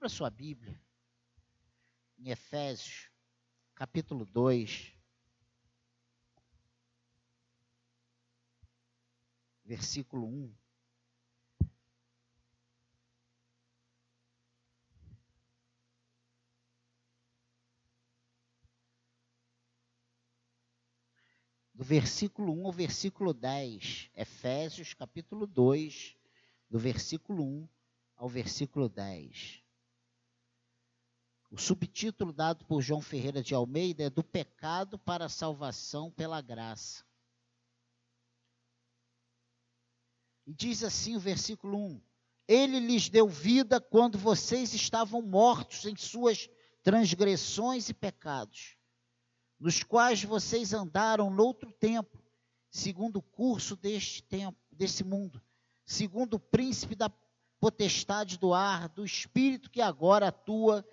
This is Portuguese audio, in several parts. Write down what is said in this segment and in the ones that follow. Abra sua Bíblia em Efésios, capítulo 2, versículo 1. Do versículo 1 ao versículo 10, Efésios capítulo 2, do versículo 1 ao versículo 10. O subtítulo dado por João Ferreira de Almeida é Do Pecado para a Salvação pela Graça. E diz assim o versículo 1: Ele lhes deu vida quando vocês estavam mortos em suas transgressões e pecados, nos quais vocês andaram noutro tempo, segundo o curso desse mundo, segundo o príncipe da potestade do ar, do espírito que agora atua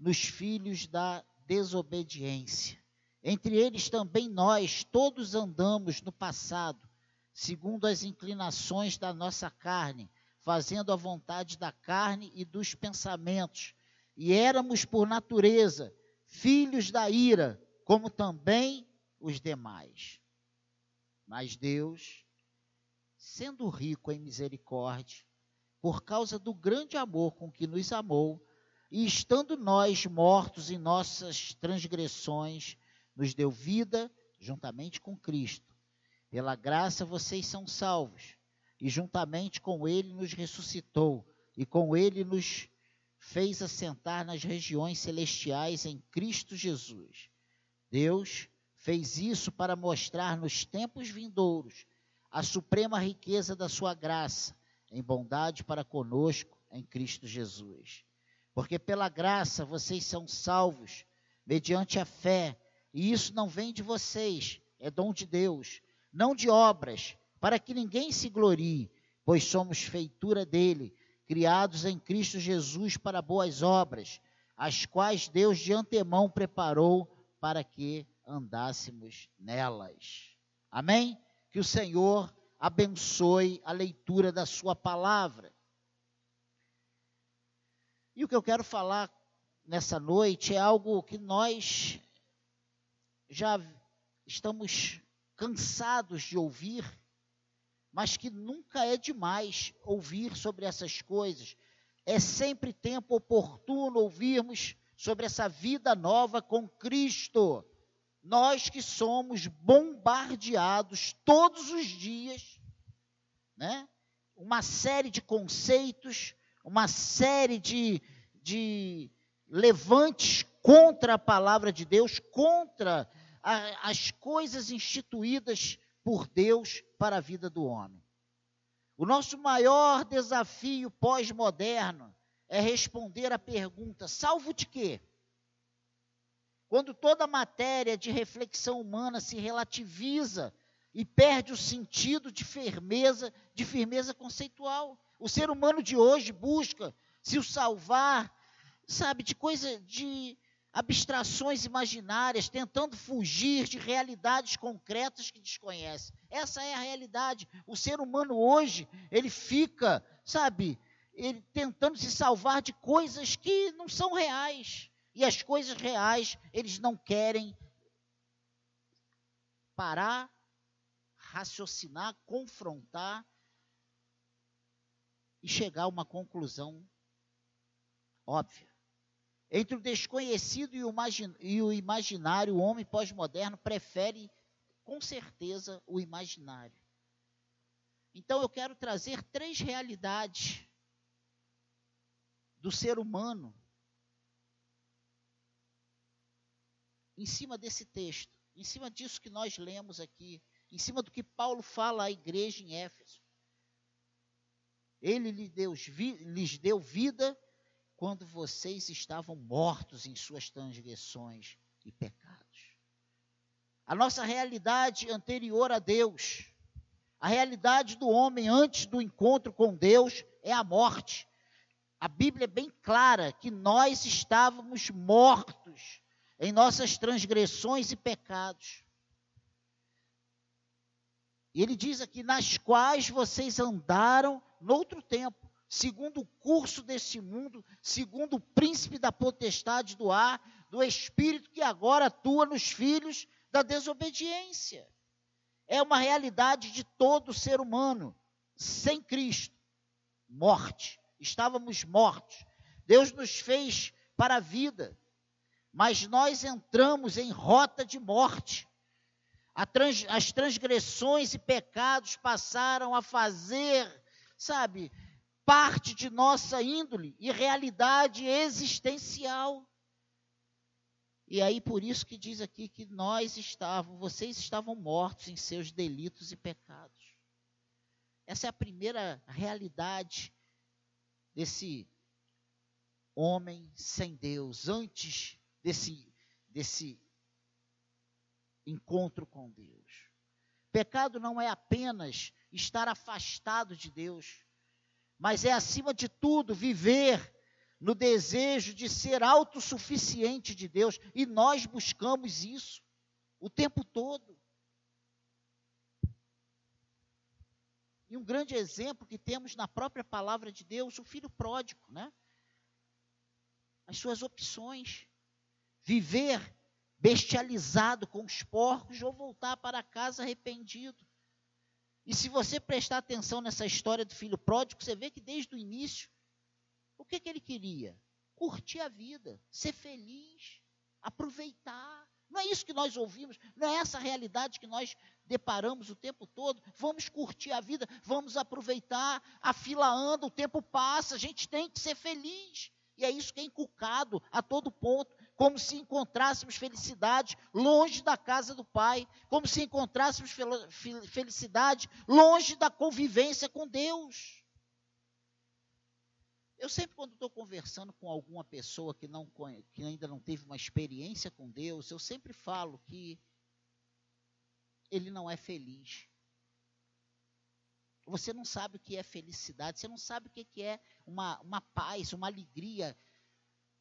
nos filhos da desobediência. Entre eles também nós, todos andamos no passado, segundo as inclinações da nossa carne, fazendo a vontade da carne e dos pensamentos, e éramos por natureza filhos da ira, como também os demais. Mas Deus, sendo rico em misericórdia, por causa do grande amor com que nos amou, e estando nós mortos em nossas transgressões, nos deu vida juntamente com Cristo. Pela graça vocês são salvos, e juntamente com Ele nos ressuscitou, e com Ele nos fez assentar nas regiões celestiais em Cristo Jesus. Deus fez isso para mostrar nos tempos vindouros a suprema riqueza da sua graça em bondade para conosco em Cristo Jesus. Porque pela graça vocês são salvos mediante a fé, e isso não vem de vocês, é dom de Deus, não de obras, para que ninguém se glorie, pois somos feitura dele, criados em Cristo Jesus para boas obras, as quais Deus de antemão preparou para que andássemos nelas. Amém? Que o Senhor abençoe a leitura da sua palavra. E o que eu quero falar nessa noite é algo que nós já estamos cansados de ouvir, mas que nunca é demais ouvir sobre essas coisas. É sempre tempo oportuno ouvirmos sobre essa vida nova com Cristo. Nós que somos bombardeados todos os dias, né? Uma série de conceitos, uma série de levantes contra a palavra de Deus, contra as coisas instituídas por Deus para a vida do homem. O nosso maior desafio pós-moderno é responder à pergunta: salvo de quê? Quando toda a matéria de reflexão humana se relativiza e perde o sentido de firmeza conceitual. O ser humano de hoje busca se o salvar, sabe, de abstrações imaginárias, tentando fugir de realidades concretas que desconhece. Essa é a realidade. O ser humano hoje, ele fica, sabe, ele tentando se salvar de coisas que não são reais. E as coisas reais, eles não querem parar, raciocinar, confrontar e chegar a uma conclusão óbvia. Entre o desconhecido e o imaginário, o homem pós-moderno prefere, com certeza, o imaginário. Então, eu quero trazer três realidades do ser humano em cima desse texto, em cima disso que nós lemos aqui, em cima do que Paulo fala à igreja em Éfeso. Ele lhes deu vida quando vocês estavam mortos em suas transgressões e pecados. A nossa realidade anterior a Deus, a realidade do homem antes do encontro com Deus é a morte. A Bíblia é bem clara que nós estávamos mortos em nossas transgressões e pecados. E ele diz aqui, nas quais vocês andaram noutro tempo, segundo o curso desse mundo, segundo o príncipe da potestade do ar, do espírito que agora atua nos filhos da desobediência. É uma realidade de todo ser humano, sem Cristo. Morte. Estávamos mortos. Deus nos fez para a vida, mas nós entramos em rota de morte. As transgressões e pecados passaram a fazer, sabe, parte de nossa índole e realidade existencial. E aí, por isso que diz aqui que vocês estavam mortos em seus delitos e pecados. Essa é a primeira realidade desse homem sem Deus, antes desse encontro com Deus. Pecado não é apenas estar afastado de Deus, mas é, acima de tudo, viver no desejo de ser autossuficiente de Deus. E nós buscamos isso o tempo todo. E um grande exemplo que temos na própria palavra de Deus, o filho pródigo, né? As suas opções. Viver bestializado com os porcos ou voltar para casa arrependido. E se você prestar atenção nessa história do filho pródigo, você vê que desde o início, o que ele queria? Curtir a vida, ser feliz, aproveitar. Não é isso que nós ouvimos, não é essa realidade que nós deparamos o tempo todo. Vamos curtir a vida, vamos aproveitar, a fila anda, o tempo passa, a gente tem que ser feliz. E é isso que é inculcado a todo ponto, como se encontrássemos felicidade longe da casa do Pai, como se encontrássemos felicidade longe da convivência com Deus. Eu sempre, quando estou conversando com alguma pessoa que ainda não teve uma experiência com Deus, eu sempre falo que ele não é feliz. Você não sabe o que é felicidade, você não sabe o que é uma paz, uma alegria.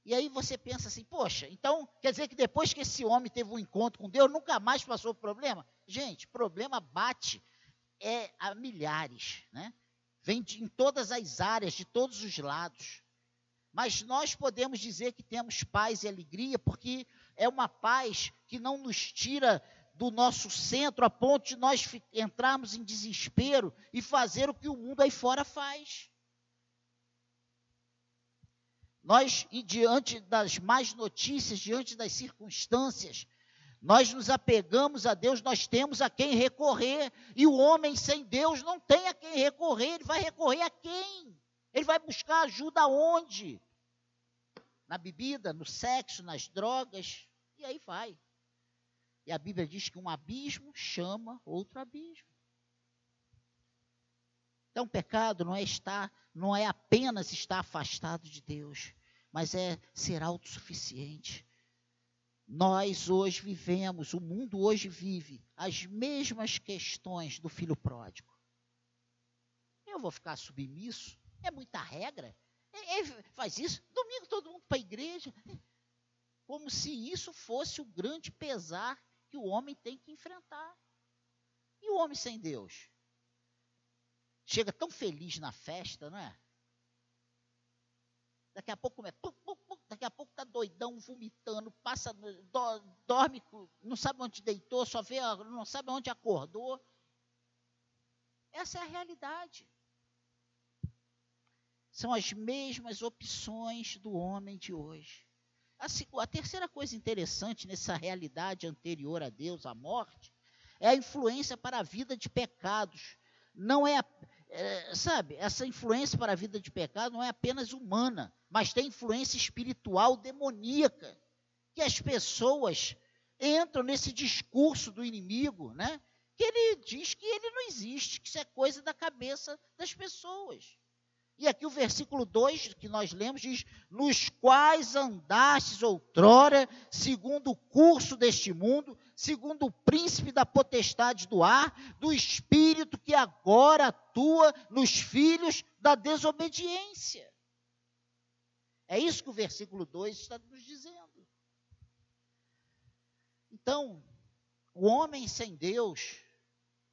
E aí você pensa assim, poxa, então quer dizer que depois que esse homem teve um encontro com Deus, nunca mais passou por problema? Gente, problema bate a milhares, né? Vem em todas as áreas, de todos os lados. Mas nós podemos dizer que temos paz e alegria, porque é uma paz que não nos tira do nosso centro, a ponto de nós entrarmos em desespero e fazer o que o mundo aí fora faz. Nós, diante das más notícias, diante das circunstâncias, nós nos apegamos a Deus, nós temos a quem recorrer. E o homem sem Deus não tem a quem recorrer. Ele vai recorrer a quem? Ele vai buscar ajuda onde? Na bebida, no sexo, nas drogas, e aí vai. E a Bíblia diz que um abismo chama outro abismo. Então, o pecado não é apenas estar afastado de Deus, mas é ser autossuficiente. Nós hoje vivemos, o mundo hoje vive as mesmas questões do filho pródigo. Eu vou ficar submisso? É muita regra? Faz isso? Domingo todo mundo para a igreja? Como se isso fosse o grande pesar que o homem tem que enfrentar. E o homem sem Deus? Chega tão feliz na festa, não é? Daqui a pouco começa. Daqui a pouco está doidão, vomitando, passa, dorme, não sabe onde deitou, só vê, não sabe onde acordou. Essa é a realidade. São as mesmas opções do homem de hoje. A terceira coisa interessante nessa realidade anterior a Deus, à morte, é a influência para a vida de pecados. Não é, sabe, essa influência para a vida de pecado não é apenas humana, mas tem influência espiritual demoníaca, que as pessoas entram nesse discurso do inimigo, né? Que ele diz que ele não existe, que isso é coisa da cabeça das pessoas. E aqui o versículo 2 que nós lemos diz, nos quais andastes outrora, segundo o curso deste mundo, segundo o príncipe da potestade do ar, do espírito que agora atua nos filhos da desobediência. É isso que o versículo 2 está nos dizendo. Então, o homem sem Deus,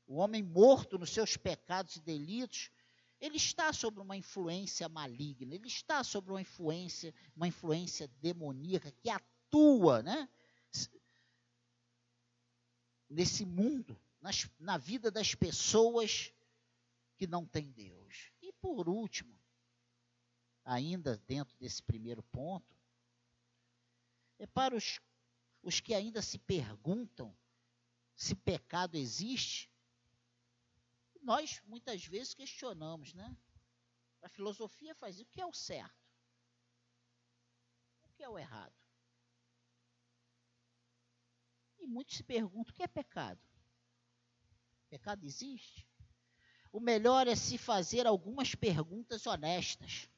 o homem morto nos seus pecados e delitos, Ele está sob uma influência maligna, ele está sob uma influência demoníaca que atua, né, nesse mundo, na vida das pessoas que não têm Deus. E por último, ainda dentro desse primeiro ponto, é para os que ainda se perguntam se pecado existe. Nós, muitas vezes, questionamos, né? A filosofia faz o que é o certo, o que é o errado. E muitos se perguntam, o que é pecado? Pecado existe? O melhor é se fazer algumas perguntas honestas.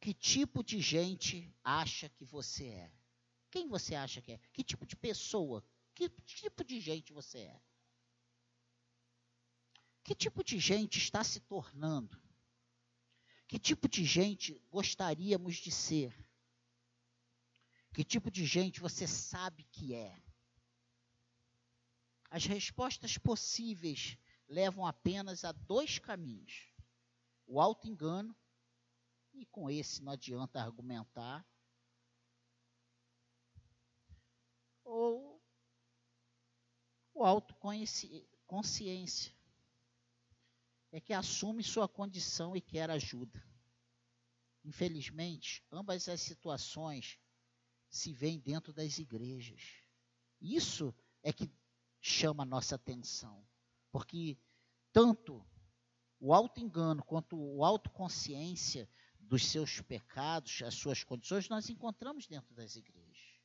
Que tipo de gente acha que você é? Quem você acha que é? Que tipo de pessoa? Que tipo de gente você é? Que tipo de gente está se tornando? Que tipo de gente gostaríamos de ser? Que tipo de gente você sabe que é? As respostas possíveis levam apenas a dois caminhos: o auto-engano, e com esse não adianta argumentar, ou o autoconsciência. É que assume sua condição e quer ajuda. Infelizmente, ambas as situações se veem dentro das igrejas. Isso é que chama a nossa atenção, porque tanto o auto-engano quanto a autoconsciência dos seus pecados, as suas condições, nós encontramos dentro das igrejas.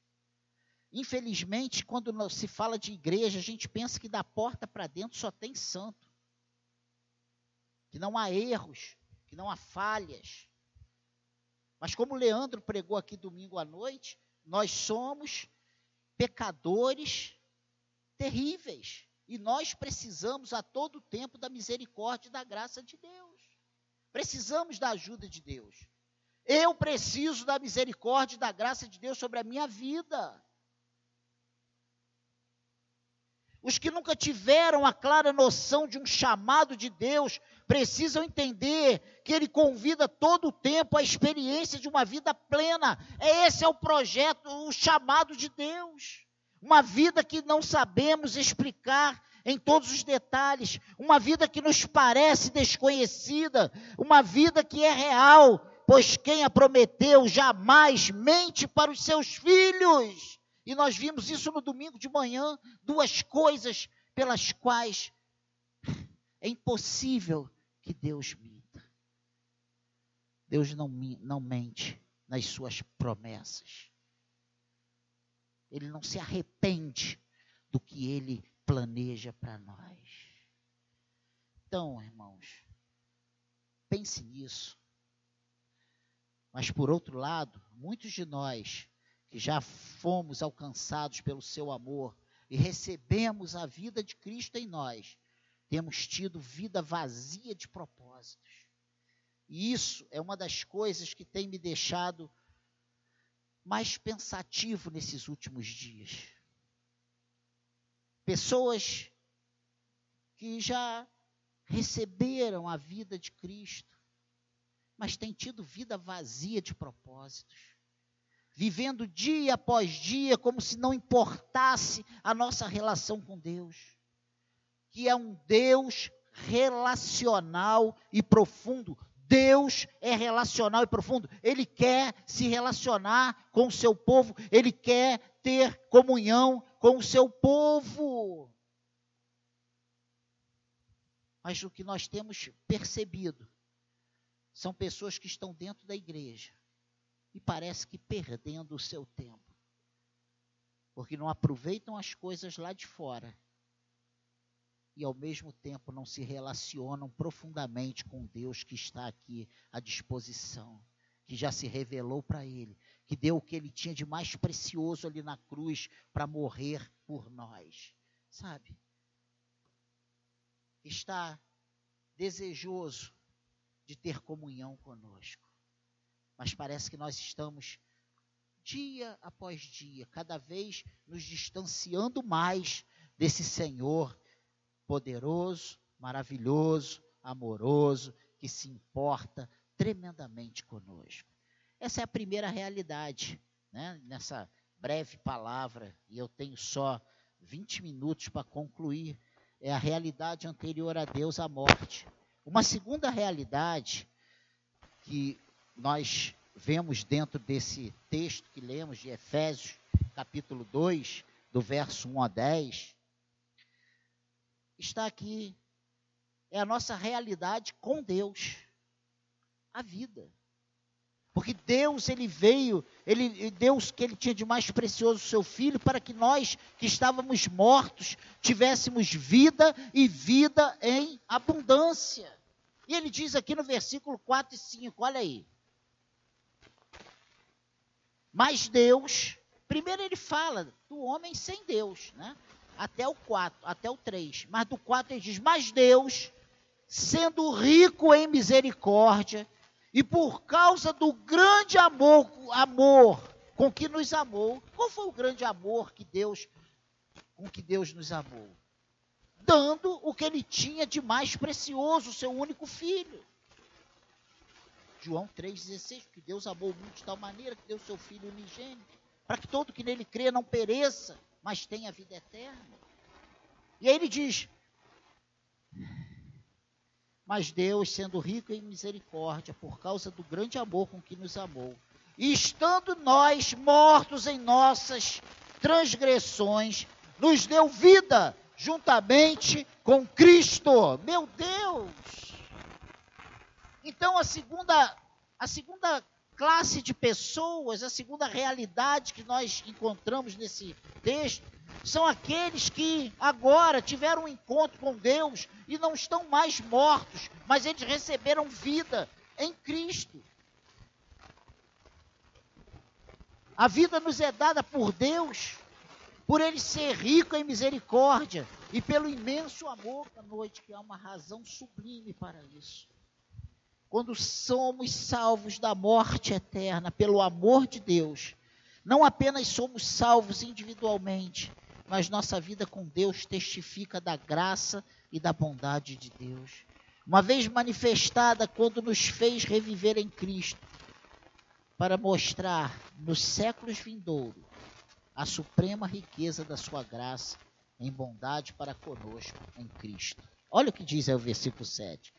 Infelizmente, quando se fala de igreja, a gente pensa que da porta para dentro só tem santo, que não há erros, que não há falhas. Mas como o Leandro pregou aqui domingo à noite, nós somos pecadores terríveis. E nós precisamos a todo tempo da misericórdia e da graça de Deus. Precisamos da ajuda de Deus. Eu preciso da misericórdia e da graça de Deus sobre a minha vida. Os que nunca tiveram a clara noção de um chamado de Deus precisam entender que Ele convida todo o tempo à experiência de uma vida plena. Esse é o projeto, o chamado de Deus. Uma vida que não sabemos explicar em todos os detalhes. Uma vida que nos parece desconhecida. Uma vida que é real, pois quem a prometeu jamais mente para os seus filhos. E nós vimos isso no domingo de manhã, duas coisas pelas quais é impossível que Deus minta. Deus não mente nas suas promessas. Ele não se arrepende do que Ele planeja para nós. Então, irmãos, pense nisso. Mas, por outro lado, muitos de nós que já fomos alcançados pelo seu amor e recebemos a vida de Cristo em nós, temos tido vida vazia de propósitos. E isso é uma das coisas que tem me deixado mais pensativo nesses últimos dias. Pessoas que já receberam a vida de Cristo, mas têm tido vida vazia de propósitos, vivendo dia após dia como se não importasse a nossa relação com Deus, que é um Deus relacional e profundo. Deus é relacional e profundo. Ele quer se relacionar com o seu povo, Ele quer ter comunhão com o seu povo. Mas o que nós temos percebido são pessoas que estão dentro da igreja e parece que perdendo o seu tempo, porque não aproveitam as coisas lá de fora e, ao mesmo tempo, não se relacionam profundamente com Deus que está aqui à disposição, que já se revelou para Ele, que deu o que Ele tinha de mais precioso ali na cruz para morrer por nós, sabe? Está desejoso de ter comunhão conosco. Mas parece que nós estamos, dia após dia, cada vez nos distanciando mais desse Senhor poderoso, maravilhoso, amoroso, que se importa tremendamente conosco. Essa é a primeira realidade, né? Nessa breve palavra, e eu tenho só 20 minutos para concluir, é a realidade anterior a Deus, a morte. Uma segunda realidade que nós vemos dentro desse texto que lemos de Efésios, capítulo 2, do verso 1 a 10, está aqui, é a nossa realidade com Deus, a vida. Porque Deus, ele veio, Deus que ele tinha de mais precioso, o seu Filho, para que nós que estávamos mortos tivéssemos vida e vida em abundância. E ele diz aqui no versículo 4 e 5, olha aí. Mas Deus, primeiro ele fala do homem sem Deus, né? Até o 4, até o 3. Mas do 4 ele diz, mas Deus, sendo rico em misericórdia, e por causa do grande amor com que nos amou. Qual foi o grande amor que Deus, com que Deus nos amou? Dando o que ele tinha de mais precioso, o seu único filho. João 3,16, que Deus amou o mundo de tal maneira que deu o seu filho unigênito, para que todo que nele crê não pereça, mas tenha vida eterna. E aí ele diz... Mas Deus, sendo rico em misericórdia, por causa do grande amor com que nos amou, e estando nós mortos em nossas transgressões, nos deu vida juntamente com Cristo. Meu Deus! Então, a segunda classe de pessoas, a segunda realidade que nós encontramos nesse texto, são aqueles que agora tiveram um encontro com Deus e não estão mais mortos, mas eles receberam vida em Cristo. A vida nos é dada por Deus, por ele ser rico em misericórdia e pelo imenso amor à noite, que há uma razão sublime para isso. Quando somos salvos da morte eterna pelo amor de Deus, não apenas somos salvos individualmente, mas nossa vida com Deus testifica da graça e da bondade de Deus. Uma vez manifestada quando nos fez reviver em Cristo, para mostrar nos séculos vindouros a suprema riqueza da sua graça em bondade para conosco em Cristo. Olha o que diz aí o versículo 7.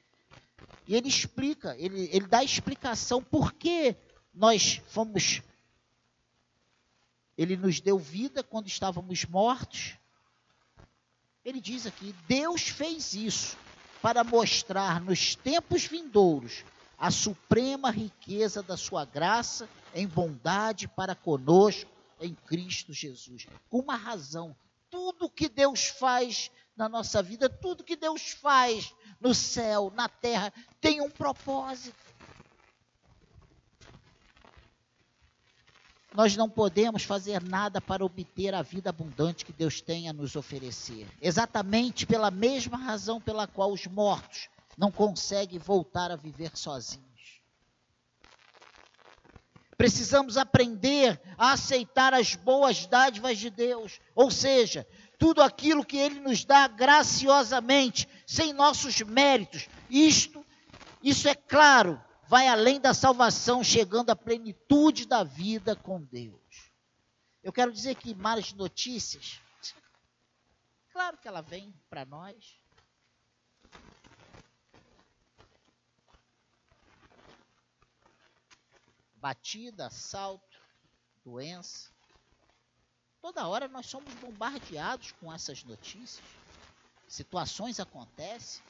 E ele explica, ele dá explicação por que nós fomos... Ele nos deu vida quando estávamos mortos. Ele diz aqui, Deus fez isso para mostrar nos tempos vindouros a suprema riqueza da sua graça em bondade para conosco em Cristo Jesus. Com uma razão, tudo que Deus faz na nossa vida, tudo que Deus faz no céu, na terra, tem um propósito. Nós não podemos fazer nada para obter a vida abundante que Deus tem a nos oferecer. Exatamente pela mesma razão pela qual os mortos não conseguem voltar a viver sozinhos. Precisamos aprender a aceitar as boas dádivas de Deus. Ou seja, tudo aquilo que ele nos dá graciosamente, sem nossos méritos. Isso é claro. Vai além da salvação, chegando à plenitude da vida com Deus. Eu quero dizer que más notícias, claro que ela vem para nós. Batida, assalto, doença. Toda hora nós somos bombardeados com essas notícias. Situações acontecem.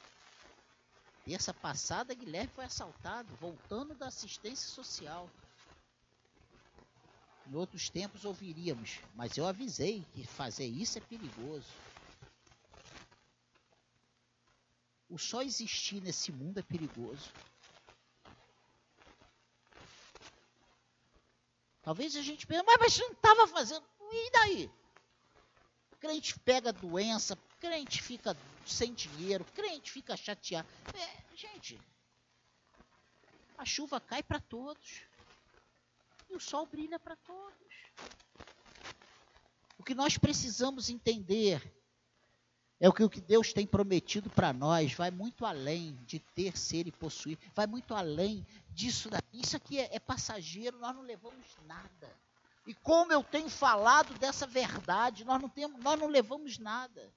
Terça passada, Guilherme foi assaltado, voltando da assistência social. Em outros tempos ouviríamos, mas eu avisei que fazer isso é perigoso. O só existir nesse mundo é perigoso. Talvez a gente pense, mas não estava fazendo, e daí? Crente pega doença, crente fica sem dinheiro, crente fica chateado. Gente, a chuva cai para todos e o sol brilha para todos. O que nós precisamos entender É o que Deus tem prometido para nós, vai muito além de ter, ser e possuir, vai muito além disso daqui. Isso aqui é passageiro, nós não levamos nada. E como eu tenho falado dessa verdade, nós não levamos nada.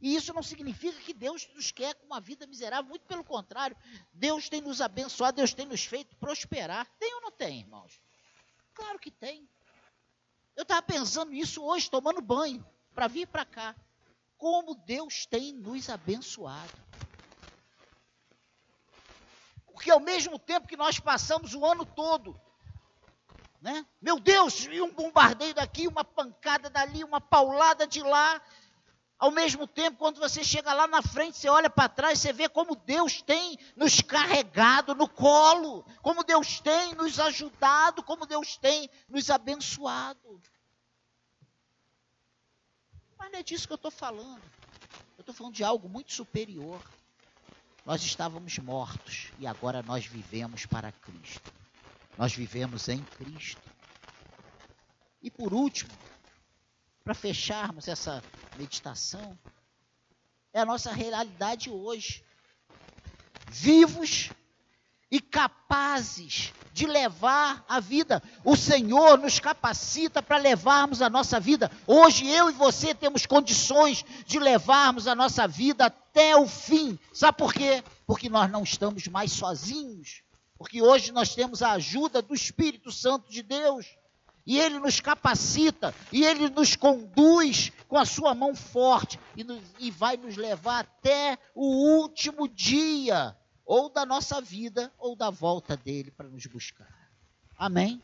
E isso não significa que Deus nos quer com uma vida miserável, muito pelo contrário. Deus tem nos abençoado, Deus tem nos feito prosperar. Tem ou não tem, irmãos? Claro que tem. Eu estava pensando nisso hoje, tomando banho, para vir para cá. Como Deus tem nos abençoado. Porque ao mesmo tempo que nós passamos o ano todo, né? Meu Deus, e um bombardeio daqui, uma pancada dali, uma paulada de lá. Ao mesmo tempo, quando você chega lá na frente, você olha para trás, você vê como Deus tem nos carregado no colo, como Deus tem nos ajudado, como Deus tem nos abençoado. Mas não é disso que eu estou falando. Eu estou falando de algo muito superior. Nós estávamos mortos e agora nós vivemos para Cristo. Nós vivemos em Cristo. E por último, para fecharmos essa meditação, é a nossa realidade hoje. Vivos e capazes de levar a vida. O Senhor nos capacita para levarmos a nossa vida. Hoje eu e você temos condições de levarmos a nossa vida até o fim. Sabe por quê? Porque nós não estamos mais sozinhos. Porque hoje nós temos a ajuda do Espírito Santo de Deus. E Ele nos capacita, e Ele nos conduz com a sua mão forte e vai nos levar até o último dia, ou da nossa vida, ou da volta dEle para nos buscar. Amém?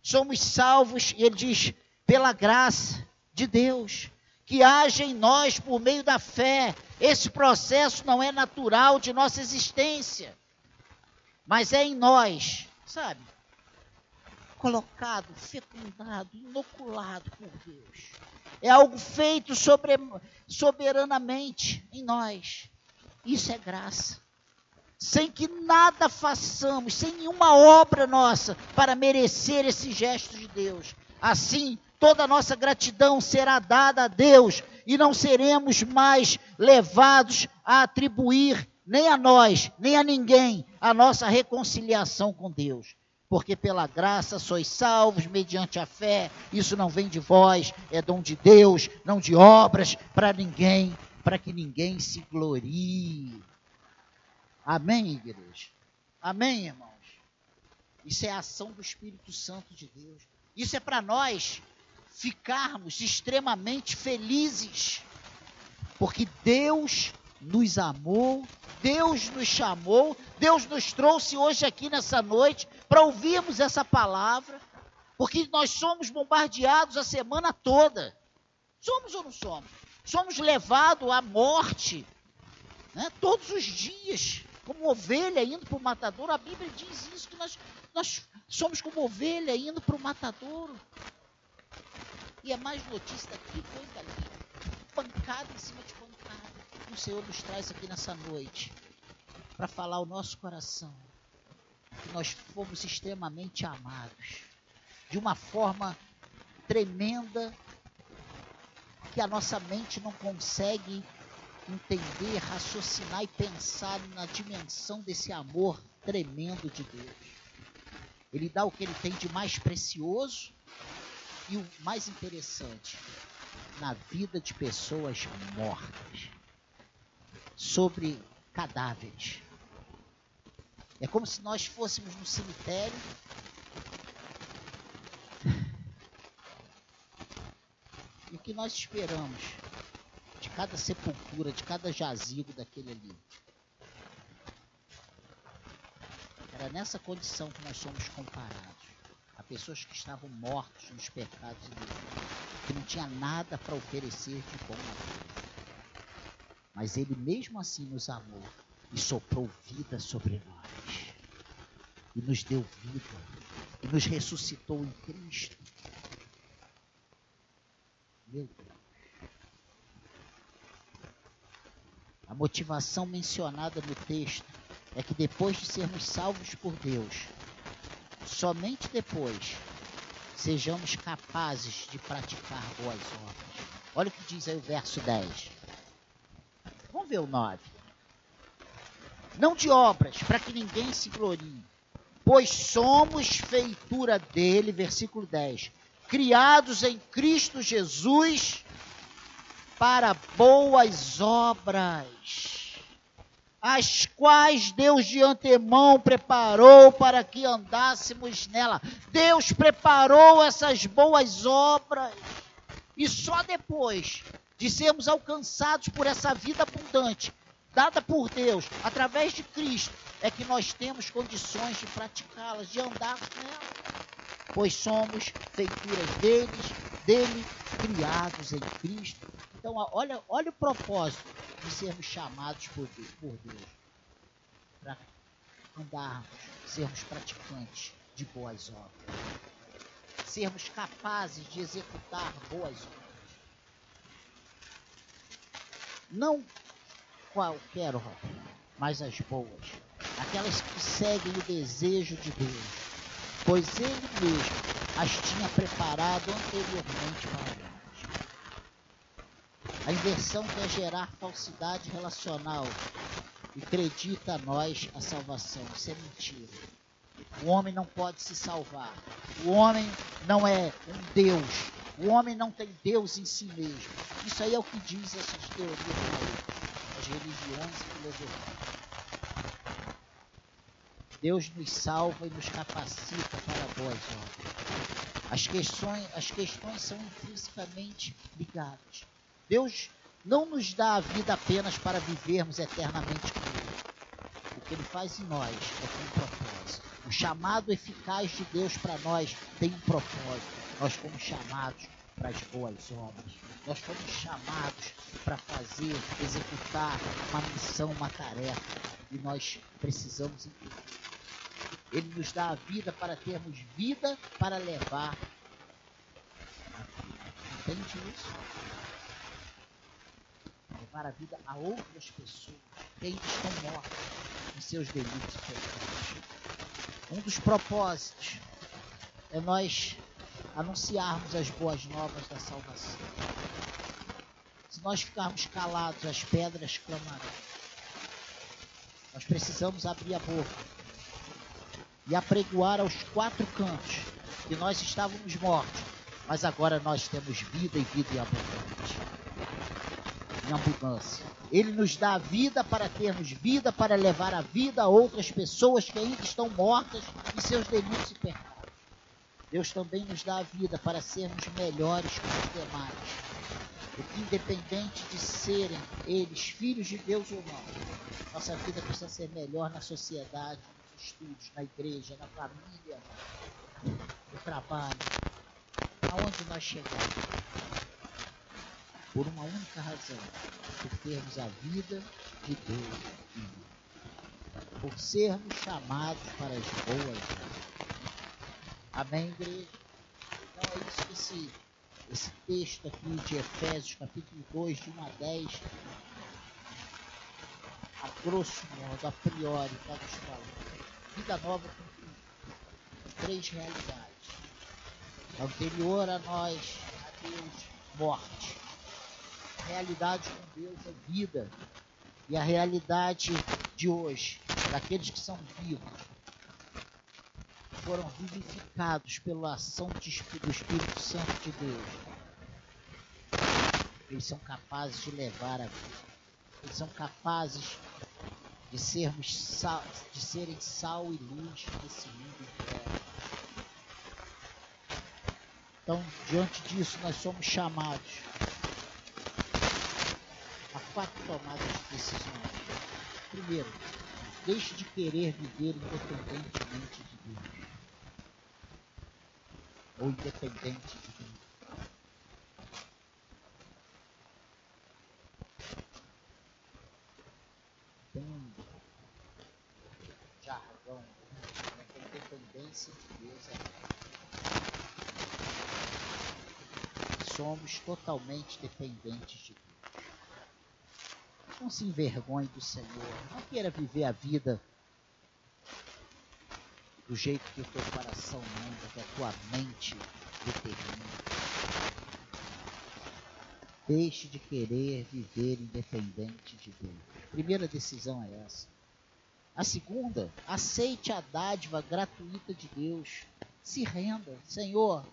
Somos salvos, e Ele diz, pela graça de Deus, que age em nós por meio da fé. Esse processo não é natural de nossa existência, mas é em nós, sabe? Colocado, fecundado, inoculado por Deus. É algo feito soberanamente em nós. Isso é graça. Sem que nada façamos, sem nenhuma obra nossa para merecer esse gesto de Deus. Assim, toda a nossa gratidão será dada a Deus e não seremos mais levados a atribuir nem a nós, nem a ninguém, a nossa reconciliação com Deus. Porque pela graça sois salvos mediante a fé, isso não vem de vós, é dom de Deus, não de obras, para que ninguém se glorie. Amém, igreja? Amém, irmãos? Isso é a ação do Espírito Santo de Deus. Isso é para nós ficarmos extremamente felizes, porque Deus nos amou, Deus nos chamou, Deus nos trouxe hoje aqui nessa noite para ouvirmos essa palavra, porque nós somos bombardeados a semana toda. Somos ou não somos? Somos levados à morte, né? Todos os dias, como ovelha indo para o matadouro. A Bíblia diz isso, que nós somos como ovelha indo para o matadouro. E é mais notícia daqui, coisa ali, pancada em cima de pancada. O Senhor nos traz aqui nessa noite para falar ao nosso coração que nós fomos extremamente amados de uma forma tremenda que a nossa mente não consegue entender, raciocinar e pensar na dimensão desse amor tremendo de Deus. Ele dá o que Ele tem de mais precioso e o mais interessante na vida de pessoas mortas. Sobre cadáveres. É como se nós fôssemos no cemitério e o que nós esperamos de cada sepultura, de cada jazigo daquele ali. Era nessa condição que nós somos comparados a pessoas que estavam mortas nos pecados de Deus, que não tinha nada para oferecer de bom a Deus. Mas Ele mesmo assim nos amou e soprou vida sobre nós. E nos deu vida. E nos ressuscitou em Cristo. Meu Deus. A motivação mencionada no texto é que depois de sermos salvos por Deus, somente depois, sejamos capazes de praticar boas obras. Olha o que diz aí o verso 10. Vamos ver o 9. Não de obras, para que ninguém se glorie, pois somos feitura dele, versículo 10, criados em Cristo Jesus para boas obras, as quais Deus de antemão preparou para que andássemos nela. Deus preparou essas boas obras. E só depois de sermos alcançados por essa vida abundante, dada por Deus, através de Cristo, é que nós temos condições de praticá-las, de andar nela. Pois somos feituras dele, criados em Cristo. Então, olha o propósito de sermos chamados por Deus para andarmos, sermos praticantes de boas obras, sermos capazes de executar boas obras. Não qualquer obra, mas as boas, aquelas que seguem o desejo de Deus, pois ele mesmo as tinha preparado anteriormente para nós. A inversão quer gerar falsidade relacional e acredita a nós a salvação. Isso é mentira. O homem não pode se salvar. O homem não é um Deus. O homem não tem Deus em si mesmo. Isso aí é o que diz essas teorias, as religiões e filosofias. Deus nos salva e nos capacita para boas obras. As questões são intrinsecamente ligadas. Deus não nos dá a vida apenas para vivermos eternamente com Ele. O que Ele faz em nós é com um propósito. O chamado eficaz de Deus para nós tem um propósito. Nós fomos chamados para as boas obras. Nós fomos chamados para fazer, executar uma missão, uma tarefa. E nós precisamos entender. Ele nos dá a vida para termos vida para levar. Entende isso? Levar a vida a outras pessoas que ainda estão mortas em seus delitos e pecados. Um dos propósitos é nós anunciarmos as boas novas da salvação. Se nós ficarmos calados, as pedras clamarão. Nós precisamos abrir a boca e apregoar aos quatro cantos que nós estávamos mortos, mas agora nós temos vida e vida em abundância. Ele nos dá vida para termos vida, para levar a vida a outras pessoas que ainda estão mortas em seus delitos e pecados. Deus também nos dá a vida para sermos melhores que os demais, porque independente de serem eles filhos de Deus ou não, nossa vida precisa ser melhor na sociedade, nos estudos, na igreja, na família, no trabalho, aonde nós chegamos. Por uma única razão, por termos a vida de Deus, por sermos chamados para as boas. Amém, igreja? Então é isso que esse texto aqui de Efésios, capítulo 2, de 1 a 10, a grosso modo, a priori, está nos falando. Vida nova com três realidades. Anterior a nós, a Deus, morte. A realidade com Deus é vida. E a realidade de hoje, daqueles que são vivos, foram vivificados pela ação do Espírito Santo de Deus. Eles são capazes de levar a vida. Eles são capazes de serem sal e luz nesse mundo inteiro. Então, diante disso, nós somos chamados a quatro tomadas de decisões. Primeiro, deixe de querer viver independentemente de Deus. Ou independente de Deus. Somos totalmente dependentes de Deus. Não se envergonhe do Senhor. Não queira viver a vida do jeito que o teu coração manda, que a tua mente determina. Deixe de querer viver independente de Deus. A primeira decisão é essa. A segunda, aceite a dádiva gratuita de Deus. Se renda. Senhor,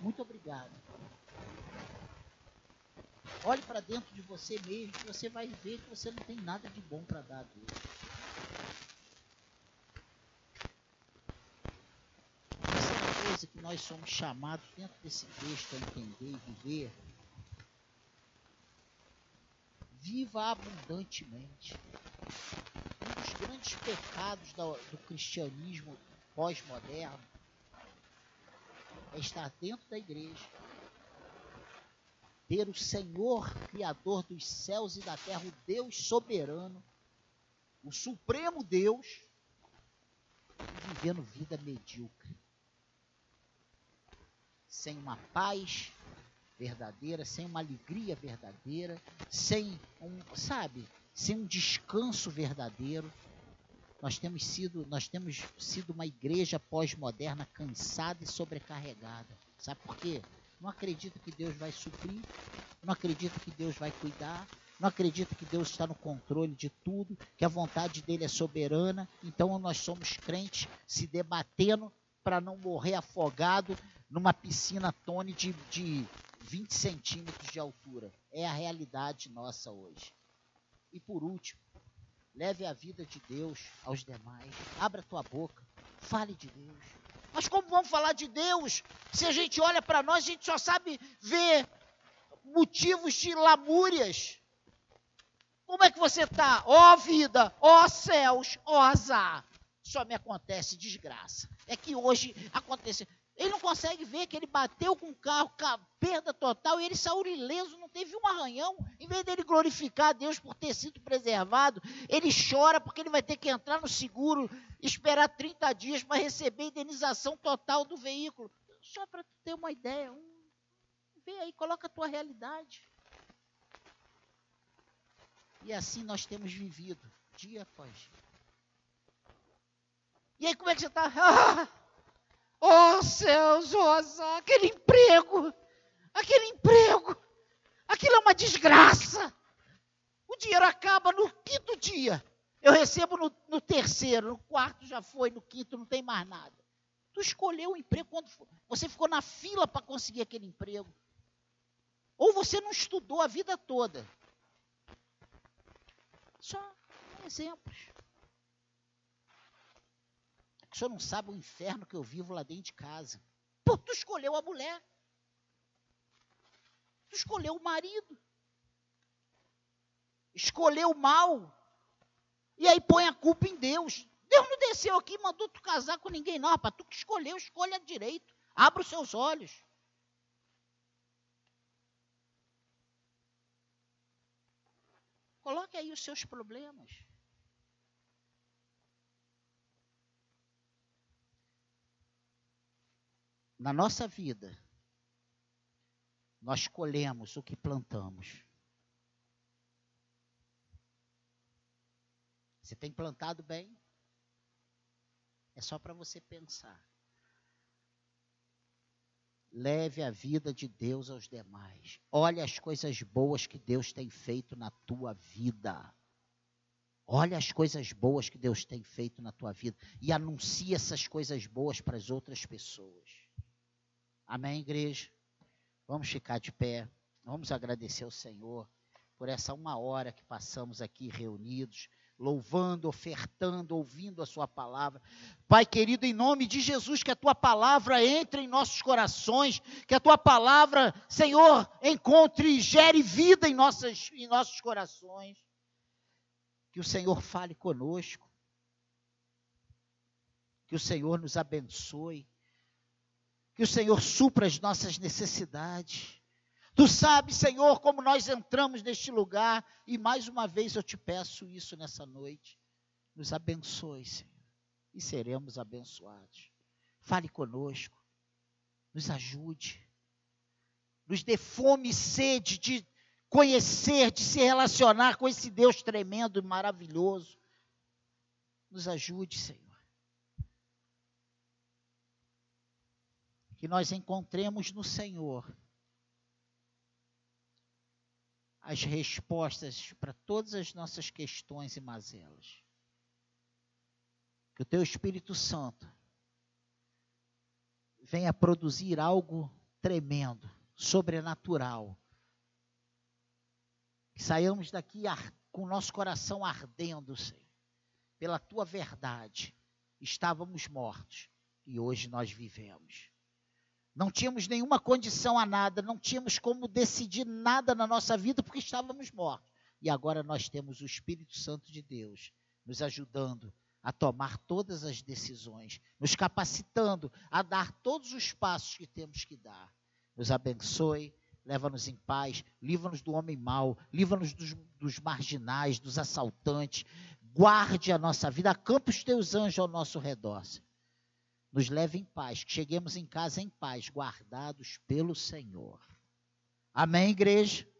muito obrigado. Olhe para dentro de você mesmo, que você vai ver que você não tem nada de bom para dar a Deus. Essa coisa que nós somos chamados dentro desse texto a entender e viver. Viva abundantemente. Um dos grandes pecados do cristianismo pós-moderno é estar dentro da igreja, ter o Senhor Criador dos céus e da terra, o Deus soberano, o Supremo Deus, e vivendo vida medíocre, sem uma paz verdadeira, sem uma alegria verdadeira, sem um descanso verdadeiro. Nós temos sido uma igreja pós-moderna cansada e sobrecarregada. Sabe por quê? Não acredito que Deus vai suprir, não acredito que Deus vai cuidar, não acredito que Deus está no controle de tudo, que a vontade dele é soberana. Então nós somos crentes se debatendo para não morrer afogado numa piscina Tony de 20 centímetros de altura. É a realidade nossa hoje. E por último, leve a vida de Deus aos demais. Abra tua boca, fale de Deus. Mas como vamos falar de Deus se a gente olha para nós, a gente só sabe ver motivos de lamúrias? Como é que você está? Ó vida, ó céus, ó azar. Só me acontece desgraça. É que hoje acontece. Ele não consegue ver que ele bateu com o carro, perda total, e ele saiu ileso, não teve um arranhão. Em vez dele glorificar a Deus por ter sido preservado, ele chora porque ele vai ter que entrar no seguro, esperar 30 dias para receber a indenização total do veículo. Só para ter uma ideia, vê aí, coloca a tua realidade. E assim nós temos vivido, dia após dia. E aí, como é que você está? Oh, céus, oh, azar, aquele emprego, aquilo é uma desgraça. O dinheiro acaba no quinto dia. Eu recebo no terceiro, no quarto já foi, no quinto não tem mais nada. Tu escolheu o emprego quando você ficou na fila para conseguir aquele emprego. Ou você não estudou a vida toda. Só exemplos. O senhor não sabe o inferno que eu vivo lá dentro de casa. Pô, tu escolheu a mulher. Tu escolheu o marido. Escolheu o mal. E aí põe a culpa em Deus. Deus não desceu aqui e mandou tu casar com ninguém, não, rapaz. Tu que escolheu, escolha direito. Abra os seus olhos. Coloque aí os seus problemas. Na nossa vida, nós colhemos o que plantamos. Você tem plantado bem? É só para você pensar. Leve a vida de Deus aos demais. Olha as coisas boas que Deus tem feito na tua vida. Olha as coisas boas que Deus tem feito na tua vida e anuncie essas coisas boas para as outras pessoas. Amém, igreja? Vamos ficar de pé, vamos agradecer ao Senhor por essa uma hora que passamos aqui reunidos, louvando, ofertando, ouvindo a sua palavra. Pai querido, em nome de Jesus, que a tua palavra entre em nossos corações, que a tua palavra, Senhor, encontre e gere vida em nossos corações. Que o Senhor fale conosco, que o Senhor nos abençoe, que o Senhor supra as nossas necessidades. Tu sabes, Senhor, como nós entramos neste lugar, e mais uma vez eu te peço isso nessa noite. Nos abençoe, Senhor, e seremos abençoados. Fale conosco, nos ajude, nos dê fome e sede de conhecer, de se relacionar com esse Deus tremendo e maravilhoso. Nos ajude, Senhor. Que nós encontremos no Senhor as respostas para todas as nossas questões e mazelas. Que o teu Espírito Santo venha produzir algo tremendo, sobrenatural. Que saiamos daqui com o nosso coração ardendo, Senhor, pela tua verdade. Estávamos mortos e hoje nós vivemos. Não tínhamos nenhuma condição a nada, não tínhamos como decidir nada na nossa vida porque estávamos mortos. E agora nós temos o Espírito Santo de Deus nos ajudando a tomar todas as decisões, nos capacitando a dar todos os passos que temos que dar. Nos abençoe, leva-nos em paz, livra-nos do homem mau, livra-nos dos marginais, dos assaltantes, guarde a nossa vida, acampa os teus anjos ao nosso redor. Nos leve em paz, que cheguemos em casa em paz, guardados pelo Senhor. Amém, igreja?